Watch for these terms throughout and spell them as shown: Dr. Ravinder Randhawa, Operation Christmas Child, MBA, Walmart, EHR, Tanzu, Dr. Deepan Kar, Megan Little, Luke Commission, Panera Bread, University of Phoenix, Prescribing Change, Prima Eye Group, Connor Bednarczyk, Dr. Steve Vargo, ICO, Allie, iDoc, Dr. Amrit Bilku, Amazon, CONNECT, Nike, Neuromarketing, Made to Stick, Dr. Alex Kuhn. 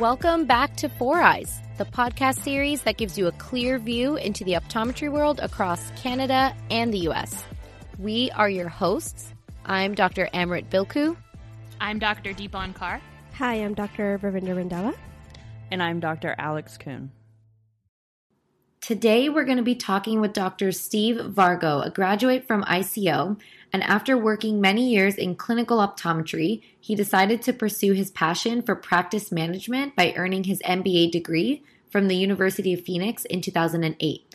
Welcome back to Four Eyes, the podcast series that gives you a clear view into the optometry world across Canada and the U.S. We are your hosts. I'm Dr. Amrit Bilku. I'm Dr. Deepan Kar. Hi, I'm Dr. Ravinder Randhawa. And I'm Dr. Alex Kuhn. Today, we're going to be talking with Dr. Steve Vargo, a graduate from ICO, and after working many years in clinical optometry, he decided to pursue his passion for practice management by earning his MBA degree from the University of Phoenix in 2008.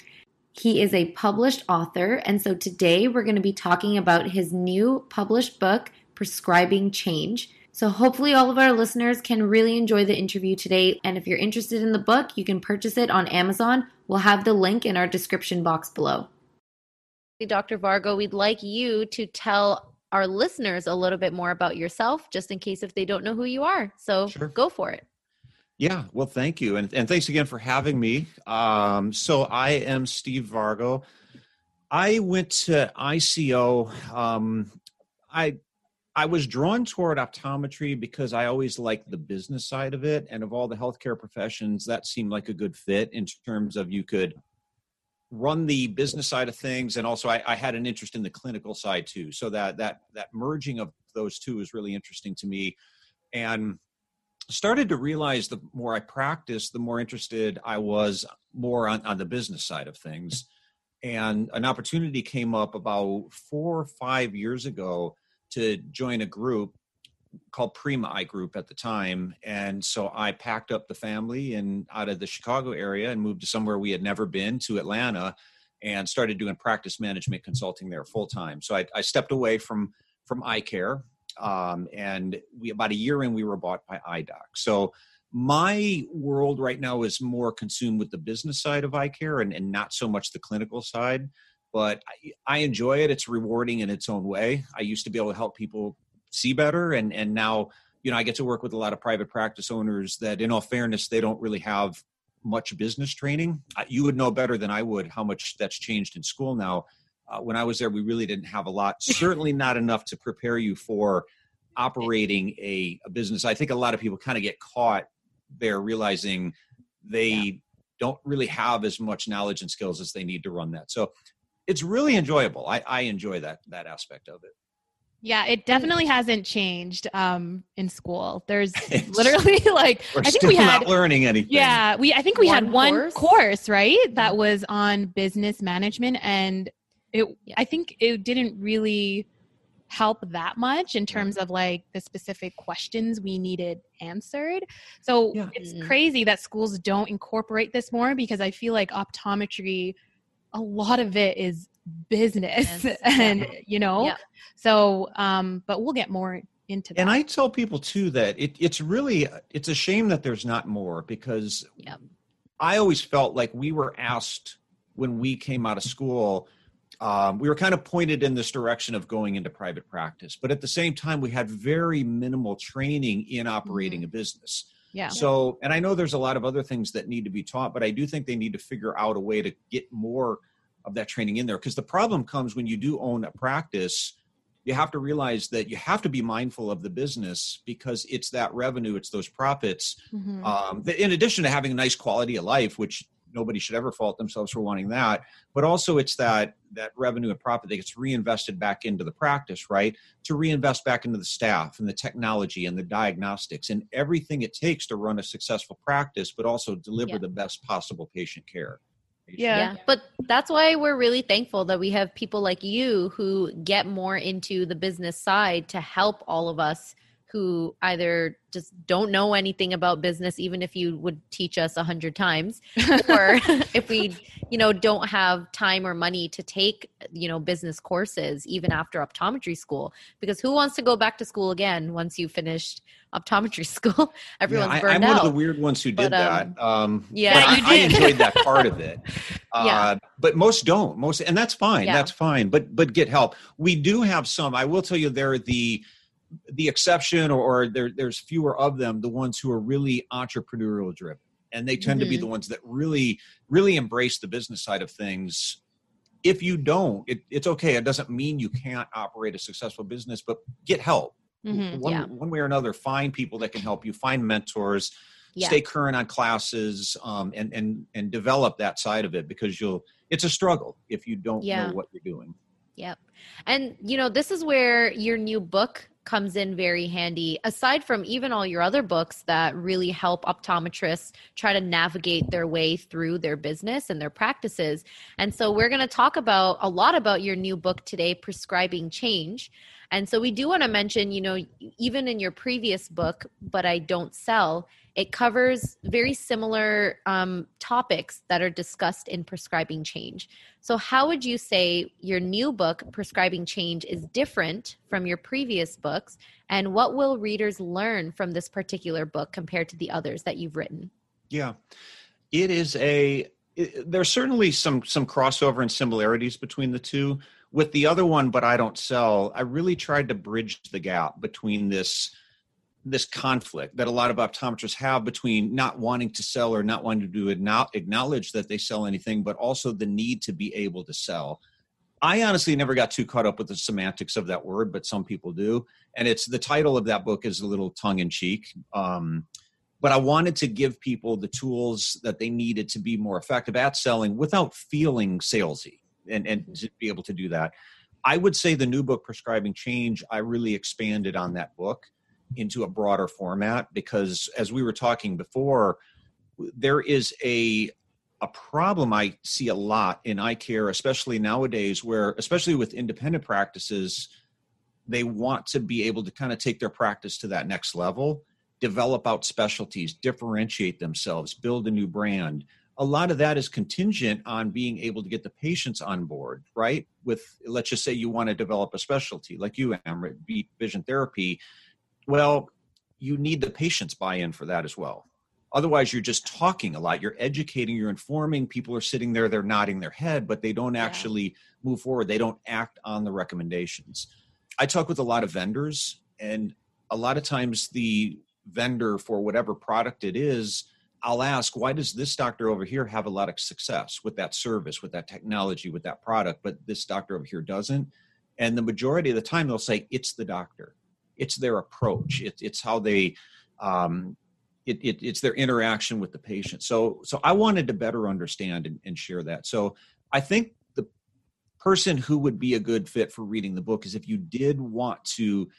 He is a published author, and so today we're going to be talking about his new published book, Prescribing Change. So hopefully all of our listeners can really enjoy the interview today, and if you're interested in the book, you can purchase it on Amazon. We'll have the link in our description box below. Dr. Vargo, we'd like you to tell our listeners a little bit more about yourself, just in case if they don't know who you are. So Sure. Go for it. Yeah, well, thank you. And thanks again for having me. So I am Steve Vargo. I went to ICO. I was drawn toward optometry because I always liked the business side of it. And of all the healthcare professions, that seemed like a good fit in terms of you could run the business side of things. And also I had an interest in the clinical side too. So that merging of those two is really interesting to me. And started to realize the more I practiced, the more interested I was more on the business side of things. And an opportunity came up about 4 or 5 years ago to join a group called Prima Eye Group at the time. And so I packed up the family and out of the Chicago area and moved to somewhere we had never been, to Atlanta, and started doing practice management consulting there full time. So I stepped away from eye care. And about a year in, we were bought by iDoc. So my world right now is more consumed with the business side of eye care and not so much the clinical side. But I enjoy it. It's rewarding in its own way. I used to be able to help people see better. And now, you know, I get to work with a lot of private practice owners that, in all fairness, they don't really have much business training. You would know better than I would how much that's changed in school now. When I was there, we really didn't have a lot, certainly not enough to prepare you for operating a business. I think a lot of people kind of get caught there realizing they don't really have as much knowledge and skills as they need to run that. So it's really enjoyable. I enjoy that aspect of it. Yeah, it definitely hasn't changed in school. There's literally like I think we had not learning anything. Yeah, we had one course, right? That was on business management, and I think it didn't really help that much in terms of like the specific questions we needed answered. So it's crazy that schools don't incorporate this more, because I feel like optometry, a lot of it is business and, you know, so, but we'll get more into that. And I tell people too, that it's a shame that there's not more, because I always felt like we were asked when we came out of school, we were kind of pointed in this direction of going into private practice, but at the same time, we had very minimal training in operating a business. Yeah. So, and I know there's a lot of other things that need to be taught, but I do think they need to figure out a way to get more of that training in there. Because the problem comes when you do own a practice, you have to realize that you have to be mindful of the business, because it's that revenue, it's those profits. Mm-hmm. In addition to having a nice quality of life, which nobody should ever fault themselves for wanting that, but also it's that revenue and profit that gets reinvested back into the practice, right? To reinvest back into the staff and the technology and the diagnostics and everything it takes to run a successful practice, but also deliver the best possible patient care. But that's why we're really thankful that we have people like you who get more into the business side to help all of us who either just don't know anything about business, even if you would teach us 100 times, or if we, you know, don't have time or money to take, you know, business courses, even after optometry school, because who wants to go back to school again once you finished optometry school? Everyone's burned out. I'm one of the weird ones who did that. I enjoyed that part of it. But most don't. And that's fine. Yeah. That's fine. But get help. We do have some. I will tell you, there are the exception, or there's fewer of them, the ones who are really entrepreneurial driven. And they tend to be the ones that really, really embrace the business side of things. If you don't, it's okay. It doesn't mean you can't operate a successful business, but get help. One way or another, find people that can help you, find mentors, stay current on classes, and develop that side of it, because it's a struggle if you don't know what you're doing. Yep. And this is where your new book comes in very handy, aside from even all your other books that really help optometrists try to navigate their way through their business and their practices. And so we're going to talk a lot about your new book today, Prescribing Change. And so we do want to mention, even in your previous book, But I Don't Sell, it covers very similar topics that are discussed in Prescribing Change. So how would you say your new book, Prescribing Change, is different from your previous books? And what will readers learn from this particular book compared to the others that you've written? Yeah, there's certainly some crossover and similarities between the two. With the other one, But I Don't Sell, I really tried to bridge the gap between this conflict that a lot of optometrists have between not wanting to sell or not wanting to acknowledge that they sell anything, but also the need to be able to sell. I honestly never got too caught up with the semantics of that word, but some people do. And it's the title of that book is a little tongue in cheek. But I wanted to give people the tools that they needed to be more effective at selling without feeling salesy and to be able to do that. I would say the new book, Prescribing Change, I really expanded on that book into a broader format, because as we were talking before, there is a problem I see a lot in eye care, especially nowadays, where especially with independent practices, they want to be able to kind of take their practice to that next level, develop out specialties, differentiate themselves, build a new brand. A lot of that is contingent on being able to get the patients on board, right? With, let's just say you want to develop a specialty like you, Amrit, vision therapy. Well, you need the patient's buy-in for that as well. Otherwise, you're just talking a lot. You're educating, you're informing. People are sitting there, they're nodding their head, but they don't actually move forward. They don't act on the recommendations. I talk with a lot of vendors, and a lot of times the vendor for whatever product it is, I'll ask, why does this doctor over here have a lot of success with that service, with that technology, with that product, but this doctor over here doesn't? And the majority of the time, they'll say, it's the doctor. It's their approach. It's how they, it's their interaction with the patient. So I wanted to better understand and share that. So I think the person who would be a good fit for reading the book is if you did want to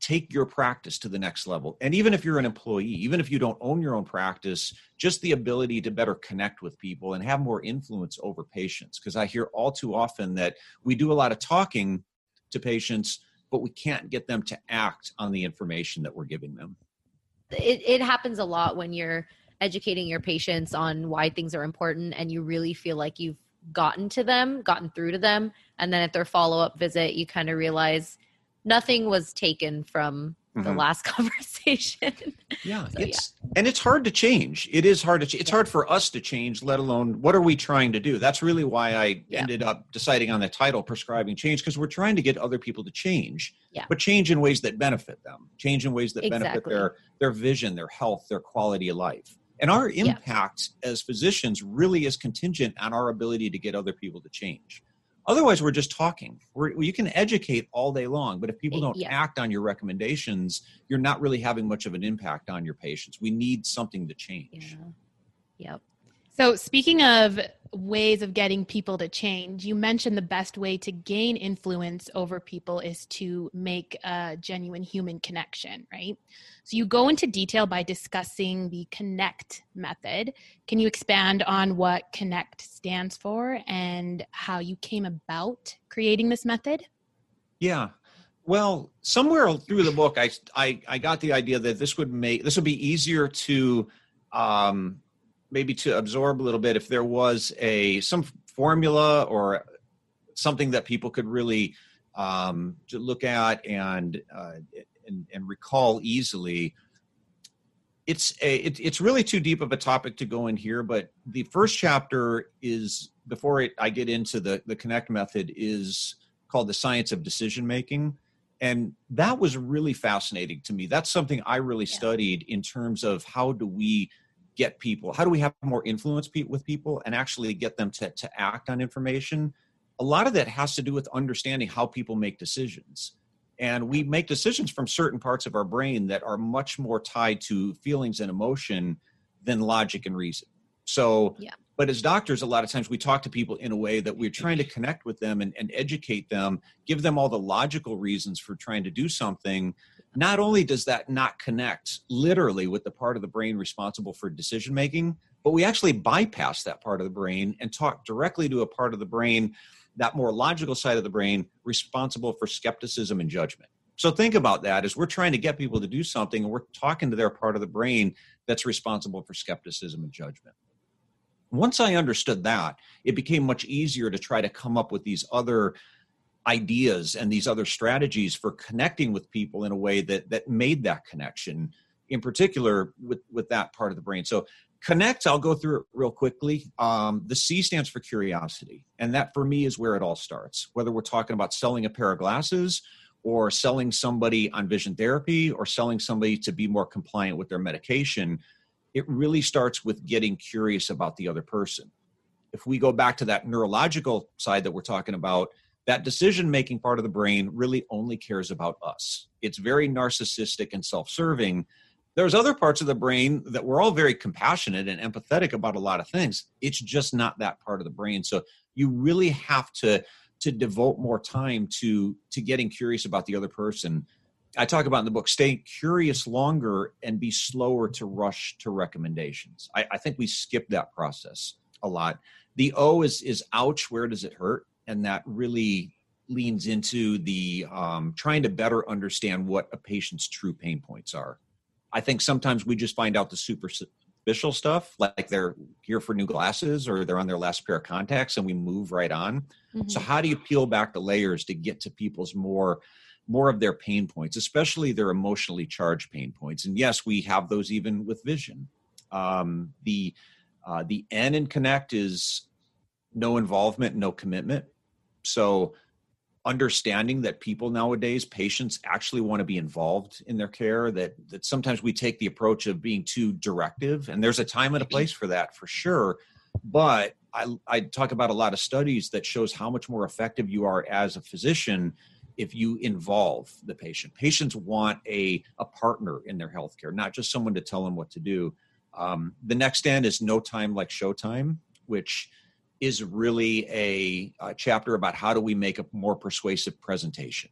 take your practice to the next level. And even if you're an employee, even if you don't own your own practice, just the ability to better connect with people and have more influence over patients. Because I hear all too often that we do a lot of talking to patients, but we can't get them to act on the information that we're giving them. It happens a lot when you're educating your patients on why things are important and you really feel like you've gotten through to them. And then at their follow-up visit, you kind of realize nothing was taken from the last conversation. Yeah. And it's hard to change. It is hard to change. It's hard for us to change, let alone what are we trying to do? That's really why I ended up deciding on the title, Prescribing Change, because we're trying to get other people to change, but change in ways that benefit them, change in ways that benefit their vision, their health, their quality of life. And our impact as physicians really is contingent on our ability to get other people to change. Otherwise, we're just talking. You can educate all day long, but if people don't act on your recommendations, you're not really having much of an impact on your patients. We need something to change. Yeah. Yep. So speaking of ways of getting people to change, you mentioned the best way to gain influence over people is to make a genuine human connection, right? So you go into detail by discussing the CONNECT method. Can you expand on what CONNECT stands for and how you came about creating this method? Yeah. Well, somewhere through the book, I got the idea that this would be easier to maybe to absorb a little bit if there was some formula or something that people could really to look at and recall easily. It's really too deep of a topic to go in here, but the first chapter is I get into the CONNECT method is called the science of decision making. And that was really fascinating to me. That's something I really studied in terms of how do we have more influence with people and actually get them to act on information? A lot of that has to do with understanding how people make decisions. And we make decisions from certain parts of our brain that are much more tied to feelings and emotion than logic and reason. So, yeah. But as doctors, a lot of times we talk to people in a way that we're trying to connect with them and educate them, give them all the logical reasons for trying to do something. Not only does that not connect literally with the part of the brain responsible for decision-making, but we actually bypass that part of the brain and talk directly to a part of the brain, that more logical side of the brain, responsible for skepticism and judgment. So think about that as we're trying to get people to do something and we're talking to their part of the brain that's responsible for skepticism and judgment. Once I understood that, it became much easier to try to come up with these other ideas and these other strategies for connecting with people in a way that made that connection, in particular with that part of the brain. So CONNECT, I'll go through it real quickly. The C stands for curiosity. And that for me is where it all starts. Whether we're talking about selling a pair of glasses or selling somebody on vision therapy or selling somebody to be more compliant with their medication, it really starts with getting curious about the other person. If we go back to that neurological side that we're talking about, that decision-making part of the brain really only cares about us. It's very narcissistic and self-serving. There's other parts of the brain that we're all very compassionate and empathetic about a lot of things. It's just not that part of the brain. So you really have to devote more time to getting curious about the other person. I talk about in the book, stay curious longer and be slower to rush to recommendations. I think we skip that process a lot. The O is ouch, where does it hurt? And that really leans into the trying to better understand what a patient's true pain points are. I think sometimes we just find out the superficial stuff, like they're here for new glasses or they're on their last pair of contacts, and we move right on. Mm-hmm. So how do you peel back the layers to get to people's more of their pain points, especially their emotionally charged pain points? And yes, we have those even with vision. The N in CONNECT is no involvement, no commitment. So understanding that people nowadays, patients actually want to be involved in their care, that sometimes we take the approach of being too directive. And there's a time and a place for that, for sure. But I talk about a lot of studies that shows how much more effective you are as a physician if you involve the patient. Patients want a partner in their healthcare, not just someone to tell them what to do. The next N is no time like showtime, which is really a chapter about how do we make a more persuasive presentation?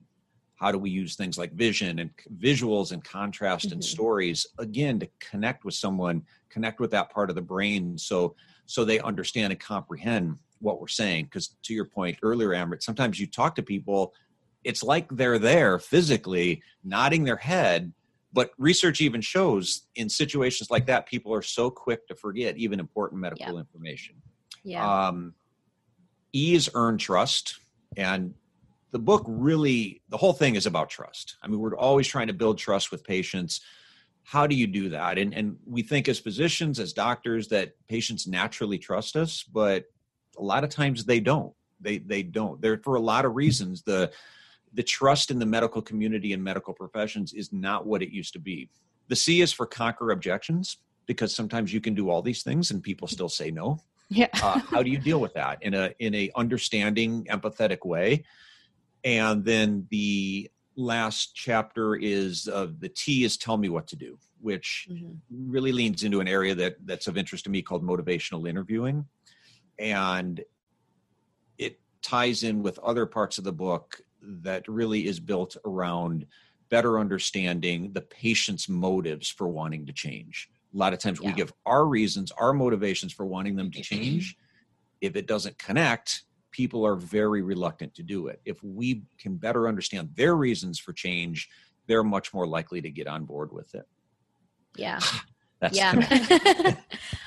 How do we use things like vision and visuals and contrast mm-hmm. and stories, again, to connect with someone, connect with that part of the brain so they understand and comprehend what we're saying. Because to your point earlier, Amrit, sometimes you talk to people, it's like they're there physically nodding their head, but research even shows in situations like that, people are so quick to forget even important medical yeah. information. Yeah. E is earn trust. And the book really, the whole thing is about trust. I mean, we're always trying to build trust with patients. How do you do that? And we think as physicians, as doctors, that patients naturally trust us, but a lot of times they don't. They don't. They're for a lot of reasons. The trust in the medical community and medical professions is not what it used to be. The C is for conquer objections, because sometimes you can do all these things and people still say no. Yeah. How do you deal with that in a understanding, empathetic way? And then the last chapter is the T is tell me what to do, which mm-hmm. really leans into an area that's of interest to me called motivational interviewing. And it ties in with other parts of the book that really is built around better understanding the patient's motives for wanting to change. A lot of times we yeah. give our reasons, our motivations for wanting them to change. If it doesn't connect, people are very reluctant to do it. If we can better understand their reasons for change, they're much more likely to get on board with it. Yeah. That's yeah.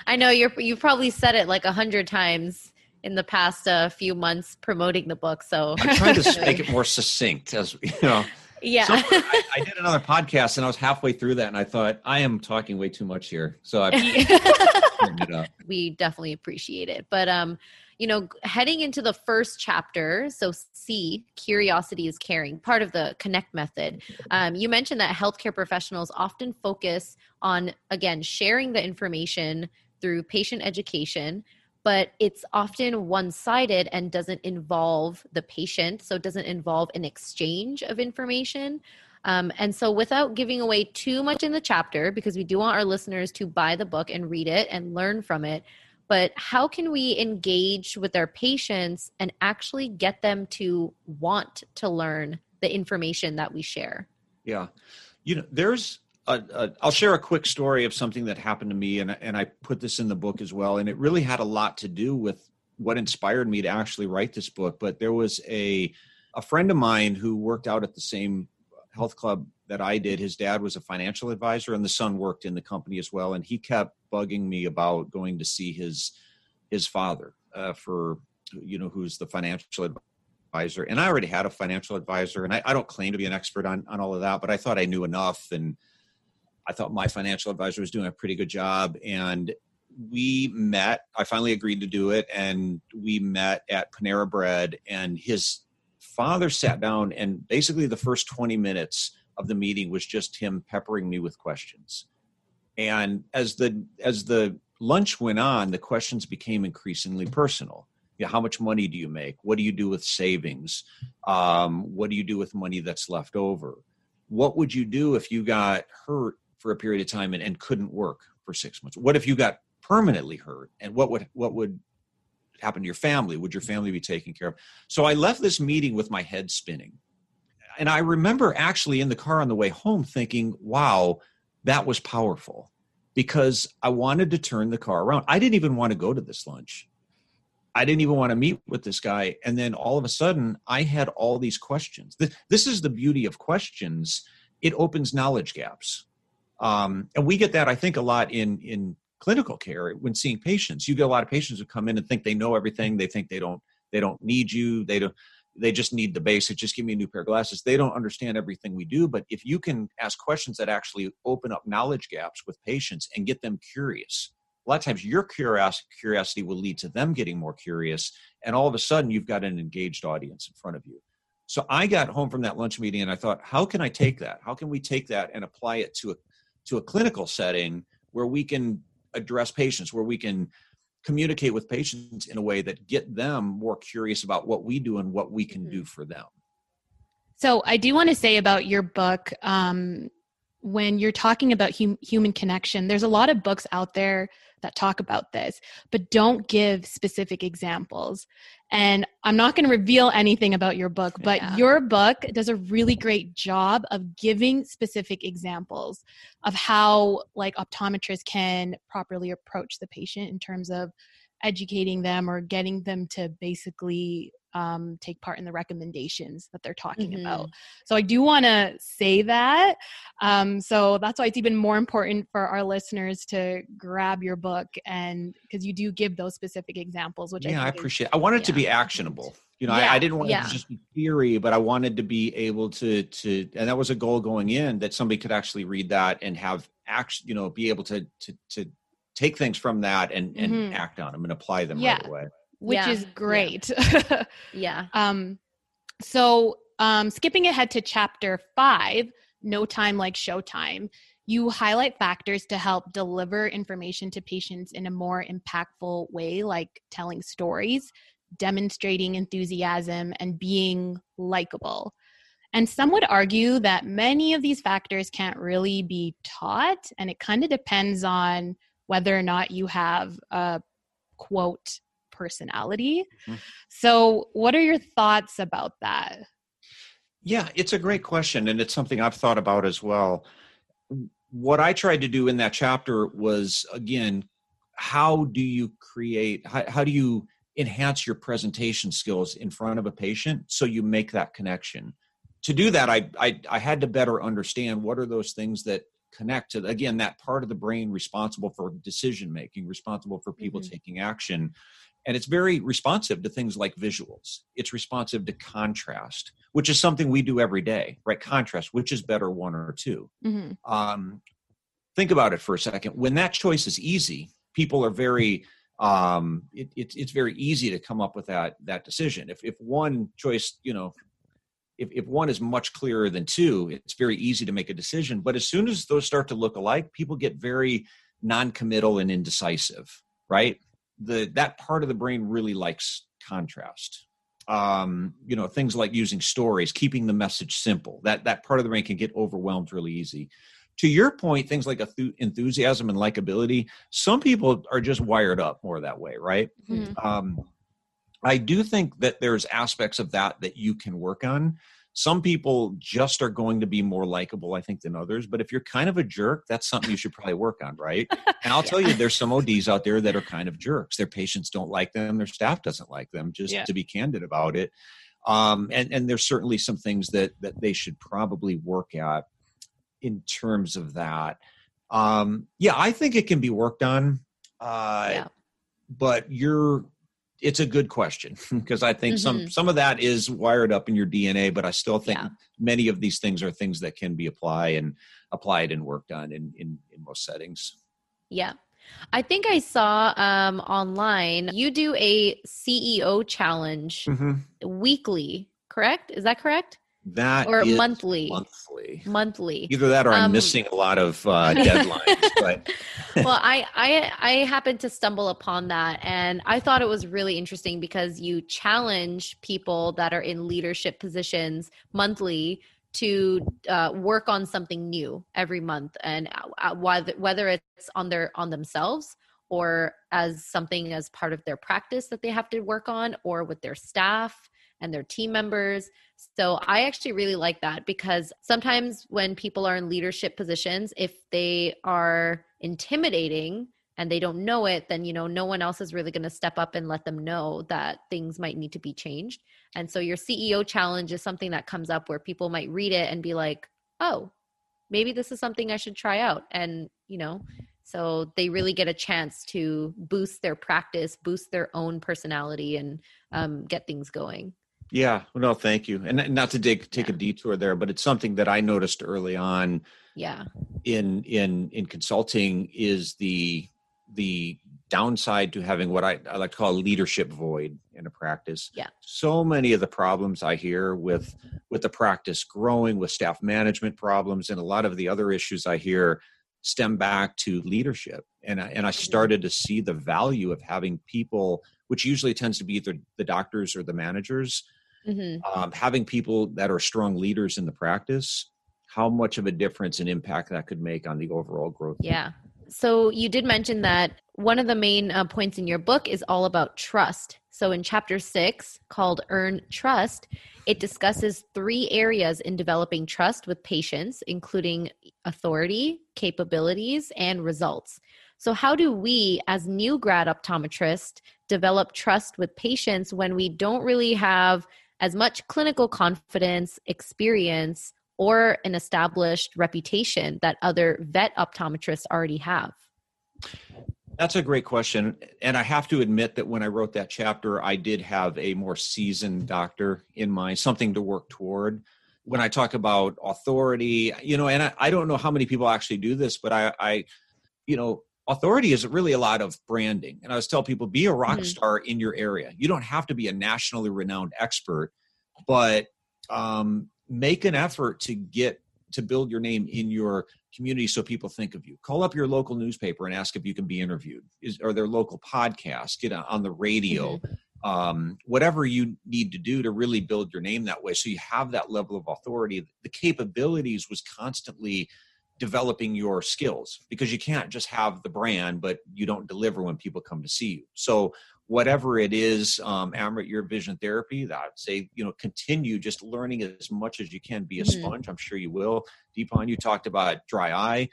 I know you've probably said it like 100 times in the past few months promoting the book. So I'm trying to make it more succinct, as you know. Yeah. So I did another podcast and I was halfway through that and I thought, I am talking way too much here. So I turned it up. We definitely appreciate it. But, heading into the first chapter, so C, curiosity is caring, part of the CONNECT method. You mentioned that healthcare professionals often focus on, again, sharing the information through patient education, but it's often one-sided and doesn't involve the patient. So it doesn't involve an exchange of information. And so without giving away too much in the chapter, because we do want our listeners to buy the book and read it and learn from it, but how can we engage with our patients and actually get them to want to learn the information that we share? Yeah. You know, there's I'll share a quick story of something that happened to me, and I put this in the book as well. And it really had a lot to do with what inspired me to actually write this book. But there was a friend of mine who worked out at the same health club that I did. His dad was a financial advisor, and the son worked in the company as well. And he kept bugging me about going to see his father for, you know, who's the financial advisor. And I already had a financial advisor, and I don't claim to be an expert on all of that, but I thought I knew enough, and I thought my financial advisor was doing a pretty good job. And we met, I finally agreed to do it. And we met at Panera Bread, and his father sat down, and basically the first 20 minutes of the meeting was just him peppering me with questions. And as the lunch went on, the questions became increasingly personal. You know, how much money do you make? What do you do with savings? What do you do with money that's left over? What would you do if you got hurt for a period of time and couldn't work for 6 months? What if you got permanently hurt, and what would happen to your family? Would your family be taken care of? So I left this meeting with my head spinning. And I remember actually in the car on the way home thinking, wow, that was powerful, because I wanted to turn the car around. I didn't even want to go to this lunch. I didn't even want to meet with this guy. And then all of a sudden I had all these questions. This is the beauty of questions. It opens knowledge gaps. And we get that, I think, a lot in clinical care when seeing patients. You get a lot of patients who come in and think they know everything. They think they don't need you. They just need the basics. Just give me a new pair of glasses. They don't understand everything we do. But if you can ask questions that actually open up knowledge gaps with patients and get them curious, a lot of times your curiosity will lead to them getting more curious. And all of a sudden you've got an engaged audience in front of you. So I got home from that lunch meeting and I thought, how can I take that? How can we take that and apply it to a clinical setting where we can address patients, where we can communicate with patients in a way that get them more curious about what we do and what we can do for them. So I do want to say about your book, when you're talking about human connection, there's a lot of books out there that talk about this, but don't give specific examples. And I'm not going to reveal anything about your book, but your book does a really great job of giving specific examples of how, like, optometrists can properly approach the patient in terms of educating them or getting them to basically take part in the recommendations that they're talking about. So I do want to say that. So that's why it's even more important for our listeners to grab your book, and because you do give those specific examples, which I appreciate. I want it to be actionable. You know, I didn't want it to just be theory, but I wanted to be able to, and that was a goal going in, that somebody could actually read that and have action, you know, be able to take things from that and act on them and apply them right away. Which is great. So skipping ahead to chapter 5, No Time Like Showtime, you highlight factors to help deliver information to patients in a more impactful way, like telling stories, demonstrating enthusiasm, and being likable. And some would argue that many of these factors can't really be taught, and it kind of depends on whether or not you have a quote personality. So what are your thoughts about that? Yeah, it's a great question. And it's something I've thought about as well. What I tried to do in that chapter was, again, how do you enhance your presentation skills in front of a patient so you make that connection? To do that, I had to better understand what are those things that connect to, again, that part of the brain responsible for decision-making, responsible for people taking action. And it's very responsive to things like visuals. It's responsive to contrast, which is something we do every day, right? Contrast, which is better, one or two. Think about it for a second. When that choice is easy, people are very, it's very easy to come up with that decision. If one choice, you know, if one is much clearer than two, it's very easy to make a decision. But as soon as those start to look alike, people get very noncommittal and indecisive, right? that part of the brain really likes contrast. Things like using stories, keeping the message simple, that part of the brain can get overwhelmed really easy. To your point, things like enthusiasm and likability, some people are just wired up more that way, right? Mm-hmm. I do think that there's aspects of that you can work on. Some people just are going to be more likable, I think, than others. But if you're kind of a jerk, that's something you should probably work on, right? And I'll tell you, there's some ODs out there that are kind of jerks. Their patients don't like them. Their staff doesn't like them, just to be candid about it. And there's certainly some things that they should probably work at in terms of that. I think it can be worked on. But it's a good question, because I think some of that is wired up in your DNA, but I still think many of these things are things that can be applied and worked on in most settings. Yeah. I think I saw online, you do a CEO challenge weekly, correct? Is that correct? That or is monthly. Either that, or I'm missing a lot of deadlines. But well, I happened to stumble upon that, and I thought it was really interesting because you challenge people that are in leadership positions monthly to work on something new every month, and whether it's on themselves, or as something as part of their practice that they have to work on, or with their staff and their team members. So I actually really like that, because sometimes when people are in leadership positions, if they are intimidating and they don't know it, then, no one else is really going to step up and let them know that things might need to be changed. And so your CEO challenge is something that comes up where people might read it and be like, oh, maybe this is something I should try out. And, so they really get a chance to boost their practice, boost their own personality, and get things going. Yeah, no, thank you. And not to take a detour there, but it's something that I noticed early on in consulting is the downside to having what I like to call a leadership void in a practice. Yeah. So many of the problems I hear with the practice growing, with staff management problems, and a lot of the other issues I hear stem back to leadership. And I started to see the value of having people, which usually tends to be either the doctors or the managers, having people that are strong leaders in the practice, how much of a difference and impact that could make on the overall growth. Yeah. So you did mention that one of the main points in your book is all about trust. So in chapter 6, called Earn Trust, it discusses 3 areas in developing trust with patients, including authority, capabilities, and results. So how do we, as new grad optometrists, develop trust with patients when we don't really have as much clinical confidence, experience, or an established reputation that other vet optometrists already have? That's a great question. And I have to admit that when I wrote that chapter, I did have a more seasoned doctor in mind, something to work toward. When I talk about authority, and I don't know how many people actually do this, but I authority is really a lot of branding. And I always tell people, be a rock star in your area. You don't have to be a nationally renowned expert, but make an effort to build your name in your community so people think of you. Call up your local newspaper and ask if you can be interviewed, or their local podcast, get on the radio, whatever you need to do to really build your name that way. So you have that level of authority. The capabilities was constantly developing your skills, because you can't just have the brand, but you don't deliver when people come to see you. So whatever it is, Amrit, your vision therapy, I'd say, continue just learning as much as you can. Be a sponge. I'm sure you will. Deepan, you talked about dry eye.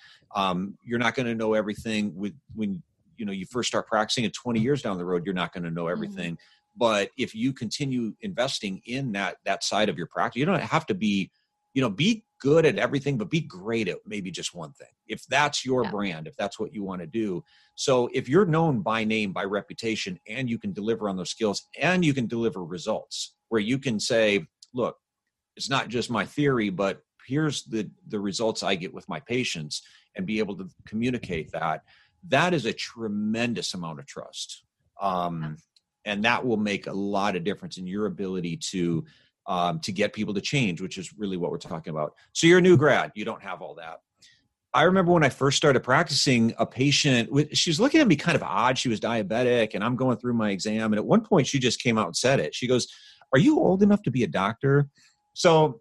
You're not going to know everything when you first start practicing, and 20 years down the road, you're not going to know everything. But if you continue investing in that side of your practice, you don't have to be, be good at everything, but be great at maybe just one thing. If that's your brand, if that's what you want to do. So if you're known by name, by reputation, and you can deliver on those skills, and you can deliver results where you can say, look, it's not just my theory, but here's the results I get with my patients, and be able to communicate that, that is a tremendous amount of trust. And that will make a lot of difference in your ability to get people to change, which is really what we're talking about. So you're a new grad, you don't have all that. I remember when I first started practicing, a patient, she was looking at me kind of odd. She was diabetic and I'm going through my exam. And at one point she just came out and said it. She goes, "Are you old enough to be a doctor?" So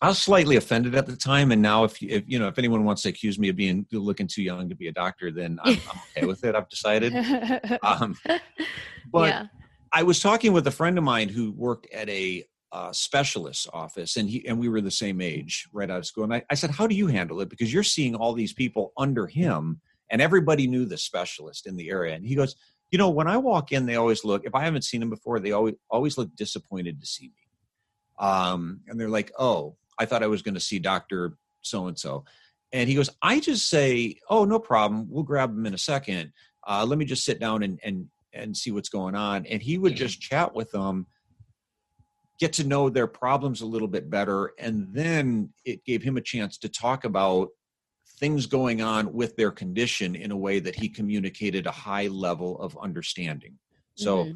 I was slightly offended at the time. And now if you know, if anyone wants to accuse me of being looking too young to be a doctor, then I'm okay with it. I've decided. But yeah. I was talking with a friend of mine who worked at a specialist's office, and we were the same age right out of school. And I said, "How do you handle it? Because you're seeing all these people under him, and everybody knew the specialist in the area." And he goes, "You know, when I walk in, they always look, if I haven't seen them before, they always look disappointed to see me. And they're like, oh, I thought I was going to see Dr. So-and-so." And he goes, "I just say, oh, no problem. We'll grab him in a second. Let me just sit down and see what's going on." And he would just chat with them, get to know their problems a little bit better. And then it gave him a chance to talk about things going on with their condition in a way that he communicated a high level of understanding. So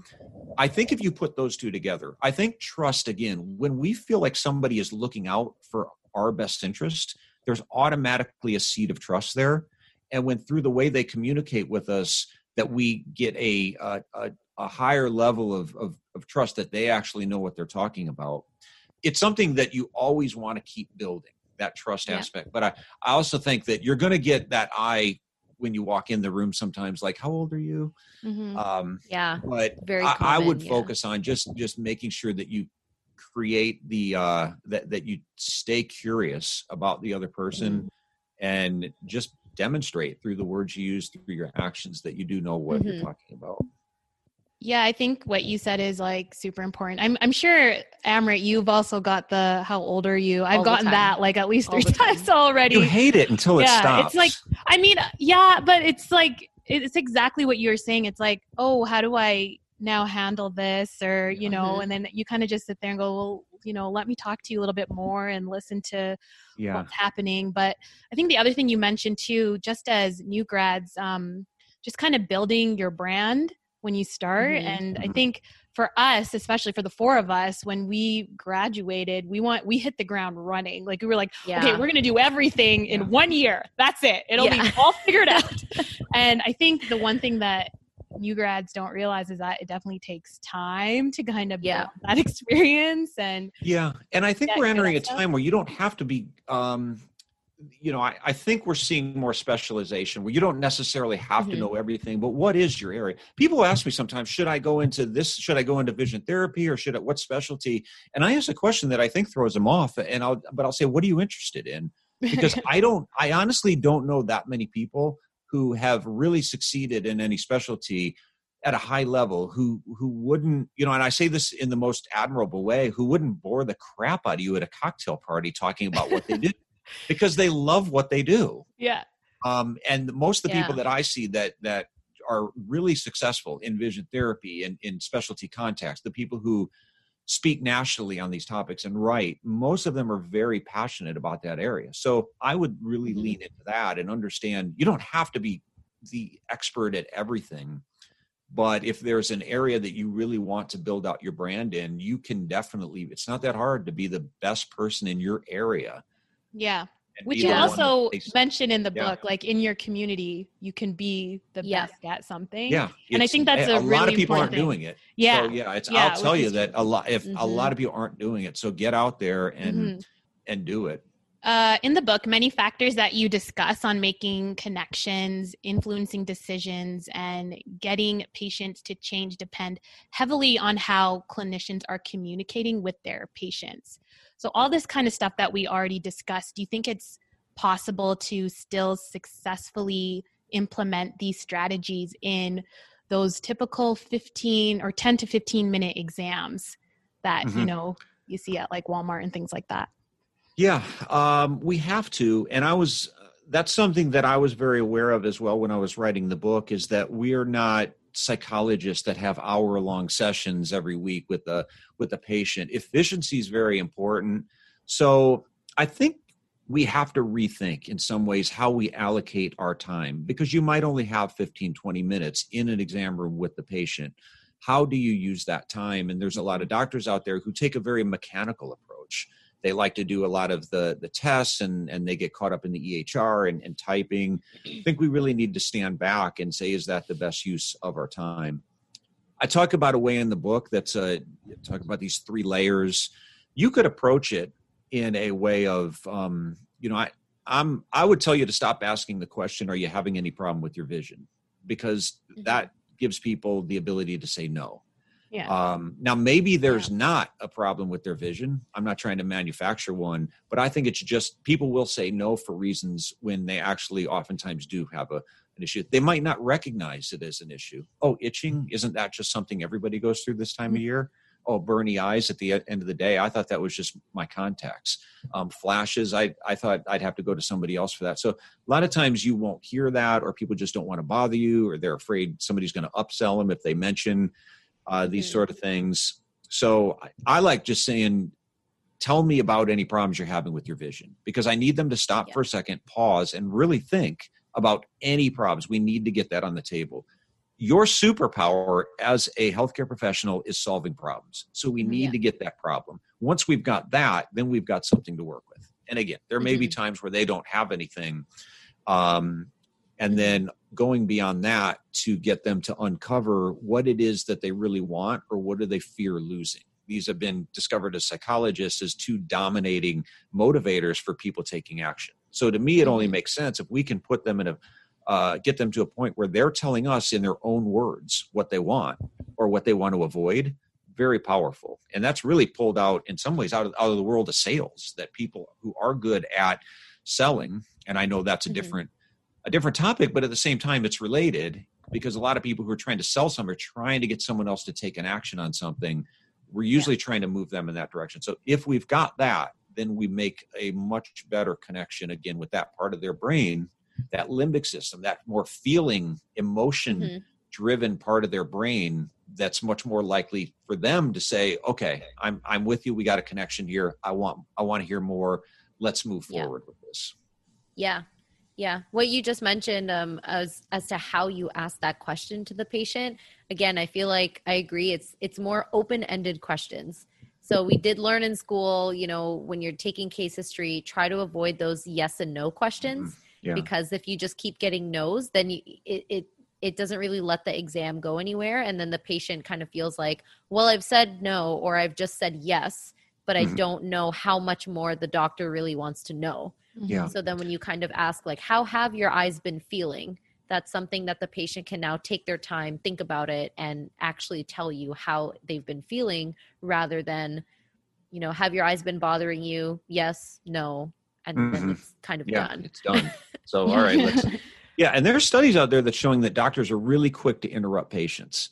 I think if you put those two together, I think trust, again, when we feel like somebody is looking out for our best interest, there's automatically a seed of trust there. And when through the way they communicate with us, that we get a higher level of trust that they actually know what they're talking about. It's something that you always want to keep building, that trust aspect. But I also think that you're going to get that eye when you walk in the room sometimes, like, "How old are you?" But very common, I would focus on just making sure that you create the, that you stay curious about the other person and just demonstrate through the words you use, through your actions, that you do know what you're talking about. Yeah, I think what you said is like super important. I'm sure, Amrit, you've also got the "how old are you?" I've gotten that like at least 3 times already. You hate it until it stops. It's like, I mean, but it's like, it's exactly what you were saying. It's like, oh, how do I now handle this? Or, you know, and then you kind of just sit there and go, well, you know, let me talk to you a little bit more and listen to what's happening. But I think the other thing you mentioned too, just as new grads, just kind of building your brand when you start. And I think for us, especially for the four of us, when we graduated, we hit the ground running. Like we were like, okay, we're going to do everything in 1 year. That's it. It'll be all figured out. And I think the one thing that new grads don't realize is that it definitely takes time to kind of build that experience. And and I think we're entering a time where you don't have to be, you know, I think we're seeing more specialization where you don't necessarily have to know everything, but what is your area? People ask me sometimes, should I go into this? Should I go into vision therapy or what specialty? And I ask a question that I think throws them off, and I'll say, what are you interested in? Because I honestly don't know that many people who have really succeeded in any specialty at a high level who wouldn't, you know, and I say this in the most admirable way, who wouldn't bore the crap out of you at a cocktail party talking about what they do. Because they love what they do. Yeah. And most of the people that I see that are really successful in vision therapy and in specialty contacts, the people who speak nationally on these topics and write, most of them are very passionate about that area. So I would really lean into that and understand you don't have to be the expert at everything. But if there's an area that you really want to build out your brand in, you can definitely, it's not that hard to be the best person in your area. Yeah. Which you also mention in the book, like in your community, you can be the best at something. Yeah. And I think that's a really important thing. A lot of people aren't doing it. Yeah. So I'll tell you that a lot of people aren't doing it. So get out there and do it. In the book, many factors that you discuss on making connections, influencing decisions, and getting patients to change depend heavily on how clinicians are communicating with their patients. So all this kind of stuff that we already discussed, do you think it's possible to still successfully implement these strategies in those typical 15 or 10 to 15 minute exams that, you know, you see at like Walmart and things like that? Yeah, we have to. And that's something that I was very aware of as well when I was writing the book, is that we are not psychologists that have hour-long sessions every week with the patient. Efficiency is very important. So I think we have to rethink in some ways how we allocate our time, because you might only have 15, 20 minutes in an exam room with the patient. How do you use that time? And there's a lot of doctors out there who take a very mechanical approach. They like to do a lot of the tests and they get caught up in the EHR and typing. I think we really need to stand back and say, is that the best use of our time? I talk about a way in the book that's talk about these three layers. You could approach it in a way of, I would tell you to stop asking the question, are you having any problem with your vision? Because that gives people the ability to say no. Yeah. Now, maybe there's not a problem with their vision. I'm not trying to manufacture one, but I think it's just people will say no for reasons when they actually oftentimes do have an issue. They might not recognize it as an issue. Oh, itching, isn't that just something everybody goes through this time of year? Oh, burny eyes at the end of the day. I thought that was just my contacts. Flashes, I thought I'd have to go to somebody else for that. So a lot of times you won't hear that, or people just don't want to bother you, or they're afraid somebody's going to upsell them if they mention these sort of things. So I like just saying, tell me about any problems you're having with your vision, because I need them to stop for a second, pause, and really think about any problems. We need to get that on the table. Your superpower as a healthcare professional is solving problems. So we need to get that problem. Once we've got that, then we've got something to work with. And again, there may be times where they don't have anything. And then going beyond that to get them to uncover what it is that they really want, or what do they fear losing. These have been discovered as psychologists as two dominating motivators for people taking action. So to me, it only makes sense if we can put them in a get them to a point where they're telling us in their own words what they want or what they want to avoid. Very powerful. And that's really pulled out in some ways out of the world of sales, that people who are good at selling. And I know that's a different topic, but at the same time, it's related, because a lot of people who are trying to sell something are trying to get someone else to take an action on something. We're usually trying to move them in that direction. So if we've got that, then we make a much better connection again with that part of their brain, that limbic system, that more feeling, emotion-driven part of their brain, that's much more likely for them to say, okay, I'm with you. We got a connection here. I want to hear more. Let's move forward with this. Yeah. Yeah. What you just mentioned as to how you ask that question to the patient. Again, I feel like I agree. It's more open-ended questions. So we did learn in school, when you're taking case history, try to avoid those yes and no questions. Yeah. Because if you just keep getting no's, then it doesn't really let the exam go anywhere. And then the patient kind of feels like, well, I've said no, or I've just said yes, but I don't know how much more the doctor really wants to know. Yeah. So then when you kind of ask, like, how have your eyes been feeling? That's something that the patient can now take their time, think about it, and actually tell you how they've been feeling, rather than, have your eyes been bothering you? Yes, no. And then it's kind of done. It's done. So, all right. And there are studies out there that's showing that doctors are really quick to interrupt patients.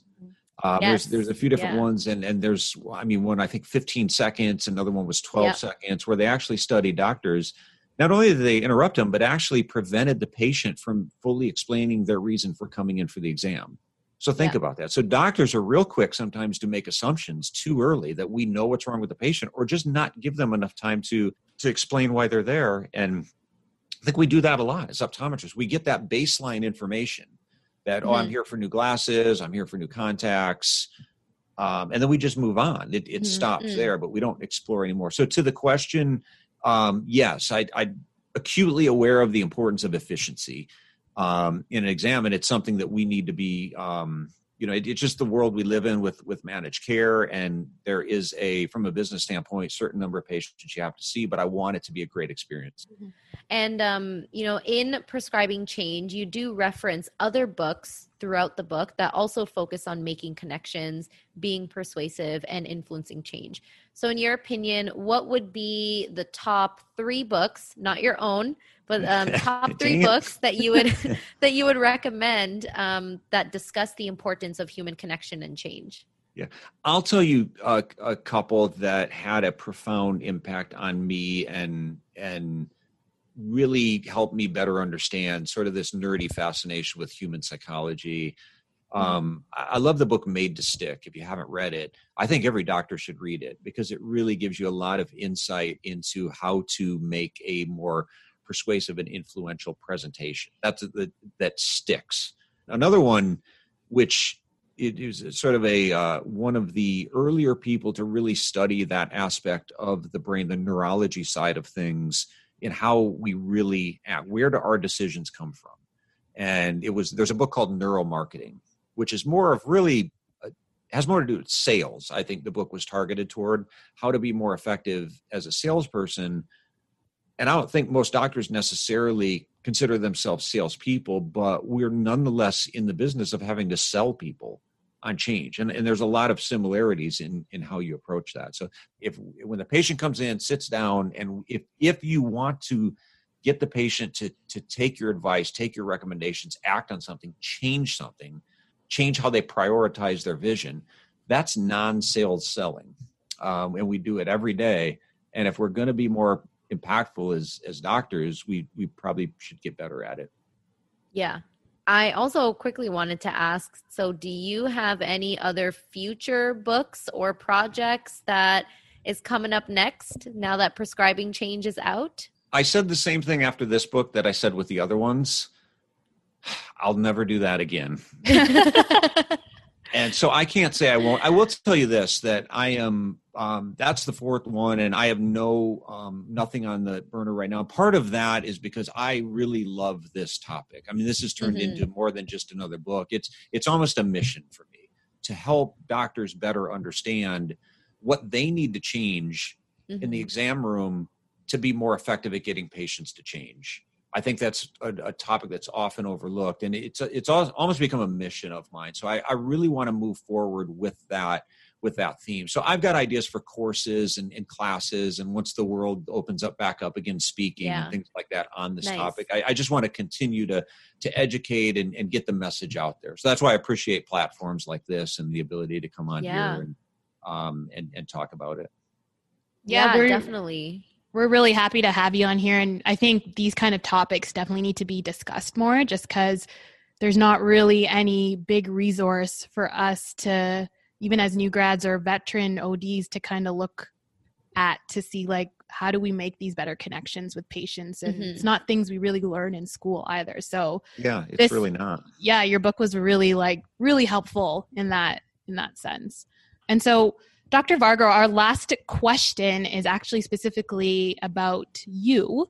There's a few different ones. And there's, one, I think 15 seconds, another one was 12 seconds, where they actually studied doctors. Not only did they interrupt them, but actually prevented the patient from fully explaining their reason for coming in for the exam. So think about that. So doctors are real quick sometimes to make assumptions too early that we know what's wrong with the patient, or just not give them enough time to explain why they're there. And I think we do that a lot as optometrists. We get that baseline information that, I'm here for new glasses, I'm here for new contacts. And then we just move on. It stops there, but we don't explore anymore. So to the question, yes, I'm acutely aware of the importance of efficiency in an exam. And it's something that we need to be, it's just the world we live in with managed care. And there is from a business standpoint, certain number of patients you have to see, but I want it to be a great experience. And, in Prescribing Change, you do reference other books throughout the book that also focus on making connections, being persuasive, and influencing change. So in your opinion, what would be the top three books, not your own, but top three books that you would recommend that discuss the importance of human connection and change? Yeah, I'll tell you a couple that had a profound impact on me and really helped me better understand sort of this nerdy fascination with human psychology. I love the book Made to Stick. If you haven't read it, I think every doctor should read it, because it really gives you a lot of insight into how to make a more persuasive and influential presentation. That sticks. Another one, which it is sort of a one of the earlier people to really study that aspect of the brain, the neurology side of things, and how we really act. Where do our decisions come from? And there's a book called Neuromarketing, which is more of really has more to do with sales. I think the book was targeted toward how to be more effective as a salesperson. And I don't think most doctors necessarily consider themselves salespeople, but we're nonetheless in the business of having to sell people on change. And there's a lot of similarities in how you approach that. So when the patient comes in, sits down, and if you want to get the patient to take your advice, take your recommendations, act on something, change how they prioritize their vision, that's non-sales selling. And we do it every day. And if we're going to be more impactful as doctors, we probably should get better at it. Yeah. I also quickly wanted to ask, so do you have any other future books or projects that is coming up next now that Prescribing Change is out? I said the same thing after this book that I said with the other ones. I'll never do that again. And so I can't say I won't. I will tell you this, that I am, that's the fourth one, and I have nothing on the burner right now. Part of that is because I really love this topic. I mean, this has turned into more than just another book. It's almost a mission for me to help doctors better understand what they need to change in the exam room to be more effective at getting patients to change. I think that's a topic that's often overlooked, and it's almost become a mission of mine. So I really want to move forward with that theme. So I've got ideas for courses and classes, and once the world opens up back up again, speaking and things like that on this topic. I just want to continue to educate and get the message out there. So that's why I appreciate platforms like this and the ability to come on here and talk about it. Yeah, definitely. We're really happy to have you on here. And I think these kind of topics definitely need to be discussed more, just because there's not really any big resource for us to, even as new grads or veteran ODs, to kind of look at to see, like, how do we make these better connections with patients? And it's not things we really learn in school either. So yeah, it's really not. Yeah. Your book was really really helpful in that sense. And so Dr. Vargo, our last question is actually specifically about you.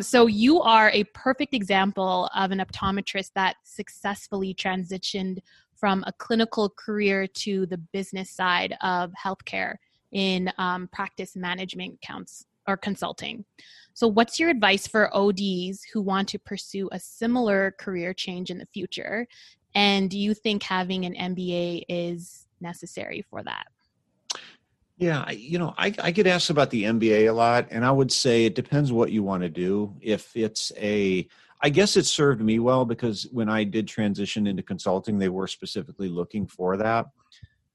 So you are a perfect example of an optometrist that successfully transitioned from a clinical career to the business side of healthcare in practice management counts or consulting. So what's your advice for ODs who want to pursue a similar career change in the future? And do you think having an MBA is necessary for that? Yeah, I get asked about the MBA a lot, and I would say it depends what you want to do. I guess it served me well, because when I did transition into consulting, they were specifically looking for that.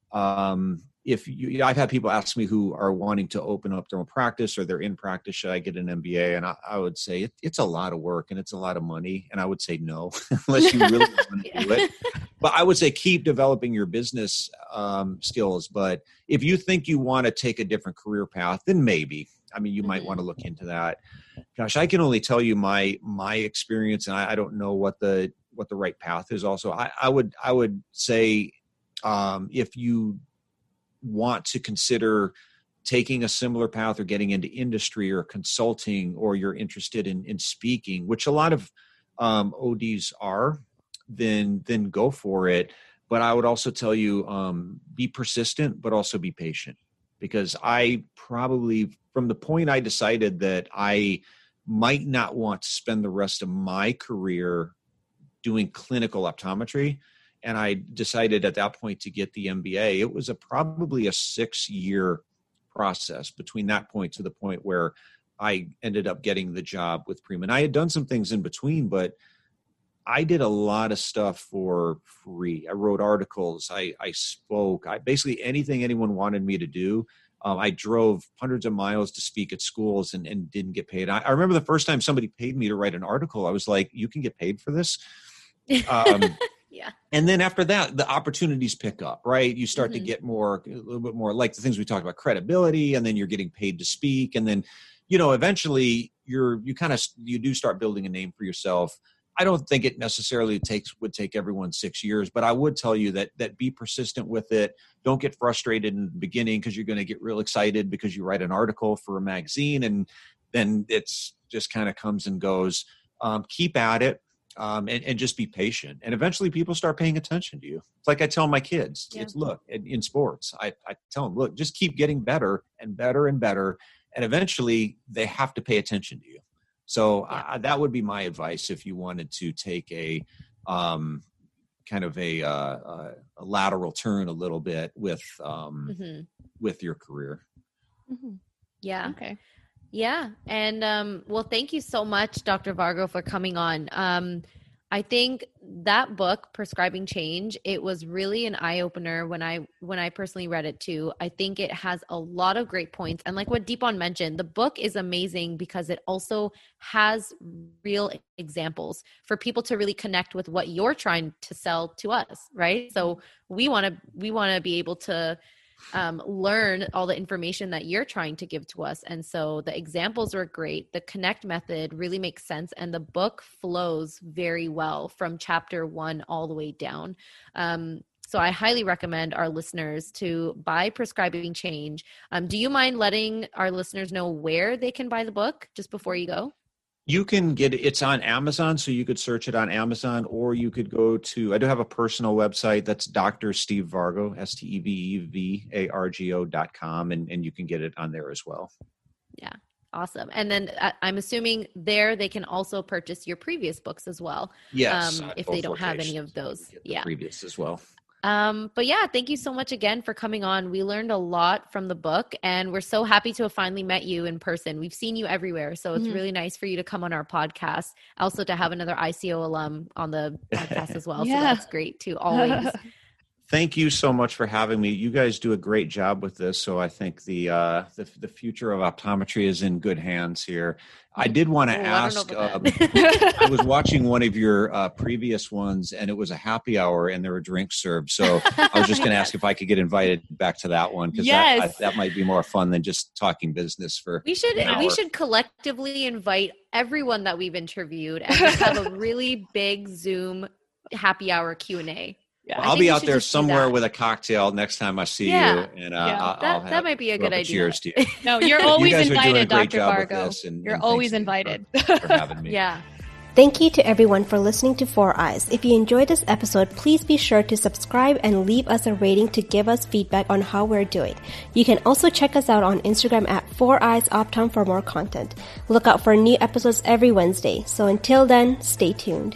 I've had people ask me who are wanting to open up their own practice or they're in practice, should I get an MBA? And I would say it's a lot of work and it's a lot of money. And I would say no, unless you really want to do it. But I would say keep developing your business skills. But if you think you want to take a different career path, then maybe. I mean, you might want to look into that. Gosh, I can only tell you my experience, and I don't know what the right path is. Also, I would say if you want to consider taking a similar path or getting into industry or consulting, or you're interested in speaking, which a lot of ODs are, then go for it. But I would also tell you, be persistent, but also be patient, because I probably, from the point I decided that I might not want to spend the rest of my career doing clinical optometry, and I decided at that point to get the MBA. It was probably a 6-year process between that point to the point where I ended up getting the job with Prima. And I had done some things in between, but I did a lot of stuff for free. I wrote articles. I spoke. I basically anything anyone wanted me to do. I drove hundreds of miles to speak at schools and didn't get paid. I remember the first time somebody paid me to write an article. I was like, you can get paid for this? Yeah. And then after that, the opportunities pick up, right? You start to get a little bit more like the things we talked about, credibility, and then you're getting paid to speak. And then, eventually you do start building a name for yourself. I don't think it necessarily would take everyone 6 years, but I would tell you that be persistent with it. Don't get frustrated in the beginning because you're going to get real excited because you write an article for a magazine and then it's just kind of comes and goes. Keep at it. And just be patient. And eventually people start paying attention to you. It's like I tell my kids, yeah. It's look, in sports, I tell them, look, just keep getting better and better and better. And eventually they have to pay attention to you. So yeah. That would be my advice if you wanted to take a kind of a lateral turn a little bit with your career. Mm-hmm. Yeah. Okay. Yeah. And, well, thank you so much, Dr. Vargo, for coming on. I think that book, Prescribing Change, it was really an eye-opener when I personally read it too. I think it has a lot of great points. And like what Deepan mentioned, the book is amazing because it also has real examples for people to really connect with what you're trying to sell to us, right? So we want to be able to learn all the information that you're trying to give to us. And so the examples were great. The Connect method really makes sense. And the book flows very well from chapter 1 all the way down. So I highly recommend our listeners to buy Prescribing Change. Do you mind letting our listeners know where they can buy the book just before you go? You can get it. It's on Amazon, so you could search it on Amazon, or you could go to, I do have a personal website. That's Dr. Steve Vargo, SteveVargo.com. And you can get it on there as well. Yeah. Awesome. And then I'm assuming there, they can also purchase your previous books as well. Yes. If they don't have any of those. Yeah. Previous as well. But yeah, thank you so much again for coming on. We learned a lot from the book and we're so happy to have finally met you in person. We've seen you everywhere. So it's really nice for you to come on our podcast. Also to have another ICO alum on the podcast as well. Yeah. So that's great too, always. Thank you so much for having me. You guys do a great job with this. So I think the future of optometry is in good hands here. I did want to ask, I was watching one of your previous ones and it was a happy hour and there were drinks served. So I was just going to ask if I could get invited back to that one because that might be more fun than just talking business for an hour. We should collectively invite everyone that we've interviewed and just have a really big Zoom happy hour Q&A. Yeah, well, I'll be out there somewhere with a cocktail next time I see you. And that might be a good idea. Cheers to you. No, you're always invited, Dr. Vargo. You're always invited. For having me. Yeah. Thank you to everyone for listening to 4Eyes. If you enjoyed this episode, please be sure to subscribe and leave us a rating to give us feedback on how we're doing. You can also check us out on Instagram at 4EyesOptom for more content. Look out for new episodes every Wednesday. So until then, stay tuned.